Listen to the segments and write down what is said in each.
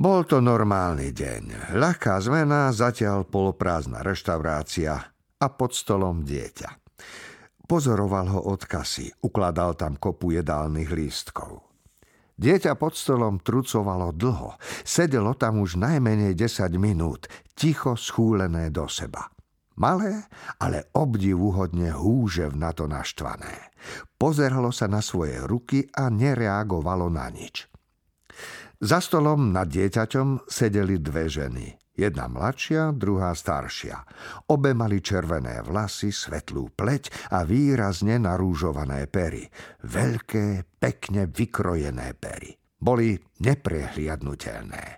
Bol to normálny deň. Ľahká zmena, zatiaľ poloprázdna reštaurácia a pod stolom dieťa. Pozoroval ho od kasy, ukladal tam kopu jedálnych lístkov. Dieťa pod stolom trucovalo dlho. Sedelo tam už najmenej 10 minút, ticho schúlené do seba. Malé, ale obdivuhodne húžev na to naštvané. Pozeralo sa na svoje ruky a nereagovalo na nič. Za stolom nad dieťaťom sedeli dve ženy. Jedna mladšia, druhá staršia. Obe mali červené vlasy, svetlú pleť a výrazne narúžované pery. Veľké, pekne vykrojené pery. Boli neprehliadnutelné.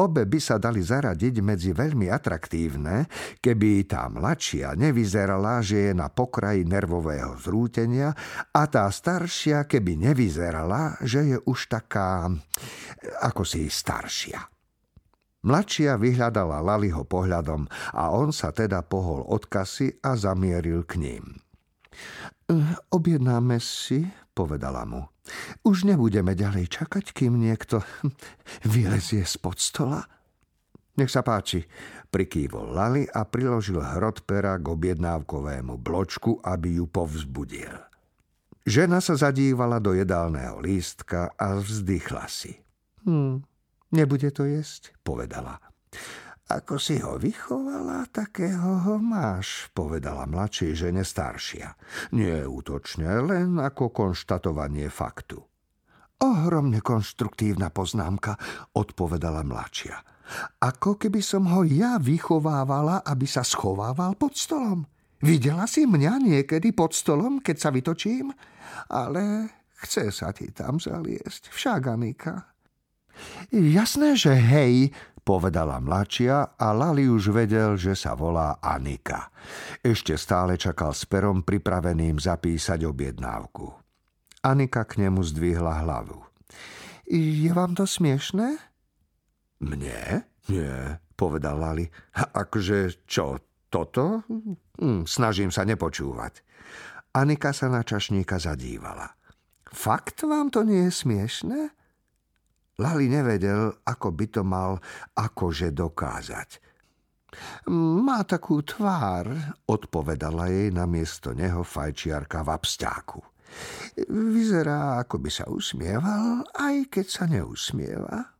Obe by sa dali zaradiť medzi veľmi atraktívne, keby tá mladšia nevyzerala, že je na pokraji nervového zrútenia, a tá staršia, keby nevyzerala, že je už taká, ako si staršia. Mladšia vyhľadala Laliho pohľadom a on sa teda pohol od kasy a zamieril k ním. Objednáme si, povedala mu. Už nebudeme ďalej čakať, kým niekto vylezie spod stola. Nech sa páči, prikývol Lali a priložil hrot pera k objednávkovému bločku, aby ju povzbudil. Žena sa zadívala do jedálneho lístka a vzdychla si. Nebude to jesť, povedala. Ako si ho vychovala, takého ho máš, povedala mladšej žene staršia. Nie útočne, len ako konštatovanie faktu. Ohromne konštruktívna poznámka, odpovedala mladšia. Ako keby som ho ja vychovávala, aby sa schovával pod stolom. Videla si mňa niekedy pod stolom, keď sa vytočím? Ale chce sa ti tam zaliesť, však, Anika. Jasné, že hej, povedala mladšia a Lali už vedel, že sa volá Anika. Ešte stále čakal s perom pripraveným zapísať objednávku. Anika k nemu zdvihla hlavu. Je vám to smiešné? Mne? Nie, povedal Lali. Akože čo, toto? Snažím sa nepočúvať. Anika sa na čašníka zadívala. Fakt vám to nie je smiešné? Lali nevedel, ako by to mal akože dokázať. Má takú tvár, odpovedala jej namiesto neho fajčiarka v absťáku. Vyzerá, ako by sa usmieval, aj keď sa neusmieva.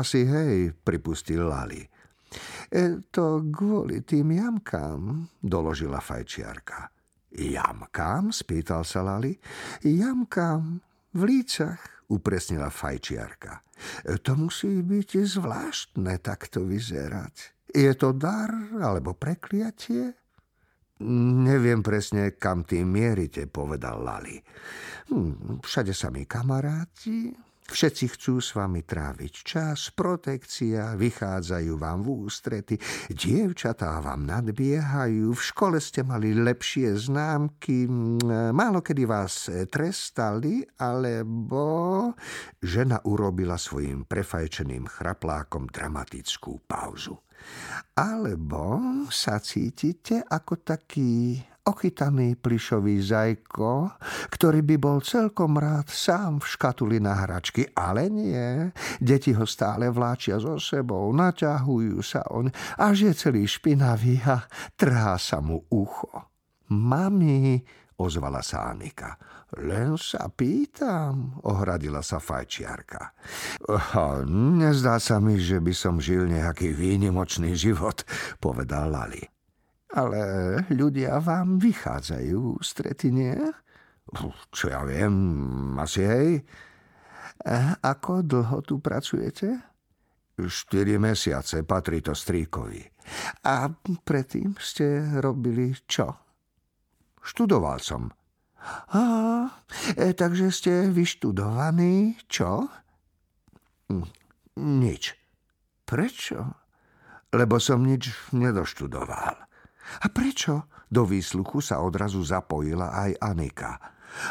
Asi hej, pripustil Lali. To kvôli tým jamkám, doložila fajčiarka. Jamkám? Spýtal sa Lali. Jamkám v lícach, upresnila fajčiarka. To musí byť zvláštne takto vyzerať. Je to dar alebo prekliatie? Neviem presne, kam tým mierite, povedal Lali. Všade sa mi kamaráti, všetci chcú s vami tráviť čas, protekcia, vychádzajú vám v ústrety, dievčatá vám nadbiehajú, v škole ste mali lepšie známky, málokedy vás trestali, alebo... Žena urobila svojim prefajčeným chraplákom dramatickú pauzu. Alebo sa cítite ako taký ochytaný plyšový zajko, ktorý by bol celkom rád sám v škatuli na hračky, ale nie. Deti ho stále vláčia so sebou, naťahujú sa oň, až je celý špinavý a trhá sa mu ucho. Mami, ozvala sa Anika. Len sa pýtam, ohradila sa fajčiarka. Nezdá sa mi, že by som žil nejaký výnimočný život, povedal Lali. Ale ľudia vám vychádzajú ústrety, nie? Čo ja viem, asi hej. Ako dlho tu pracujete? 4 mesiace, patrí to strýkovi. A predtým ste robili čo? Študoval som. Takže ste vyštudovaní čo? Nič. Prečo? Lebo som nič nedoštudoval. A prečo? Do výsluchu sa odrazu zapojila aj Anika.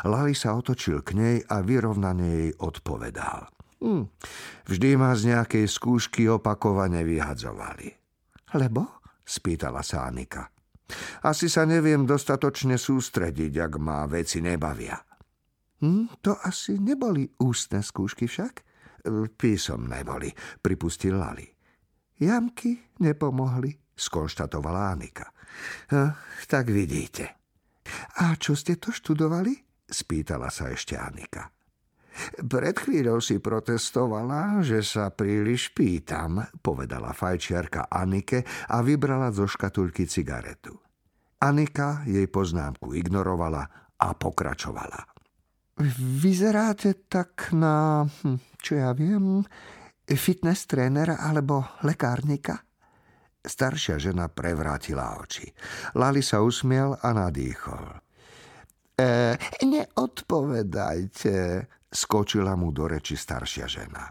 Lali sa otočil k nej a vyrovnane jej odpovedal. Vždy ma z nejakej skúšky opakovane vyhadzovali. Lebo? Spýtala sa Anika. Asi sa neviem dostatočne sústrediť, ak ma veci nebavia. To asi neboli ústne skúšky však? písomné boli, pripustil Lali. Jamky nepomohli, skonštatovala Anika. Tak vidíte. A čo ste to študovali? Spýtala sa ešte Anika. Pred chvíľou si protestovala, že sa príliš pýtam, povedala fajčiarka Anike a vybrala zo škatulky cigaretu. Anika jej poznámku ignorovala a pokračovala. Vyzeráte tak na, čo ja viem, fitness trénera alebo lekárnika? Staršia žena prevrátila oči. Lali sa usmiel a nadýchol. Neodpovedajte, skočila mu do reči staršia žena.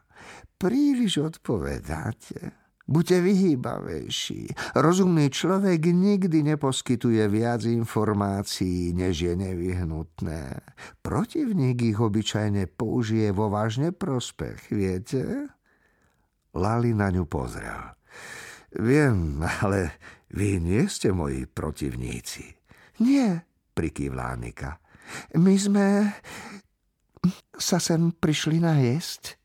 Príliš odpovedáte. Buďte vyhýbavejší. Rozumný človek nikdy neposkytuje viac informácií, než je nevyhnutné. Protivník ich obyčajne použije vo váš neprospech, viete? Lali na ňu pozrel. Viem, ale vy nie ste moji protivníci. Nie, prikývla Anika. My sme sa sem prišli najesť.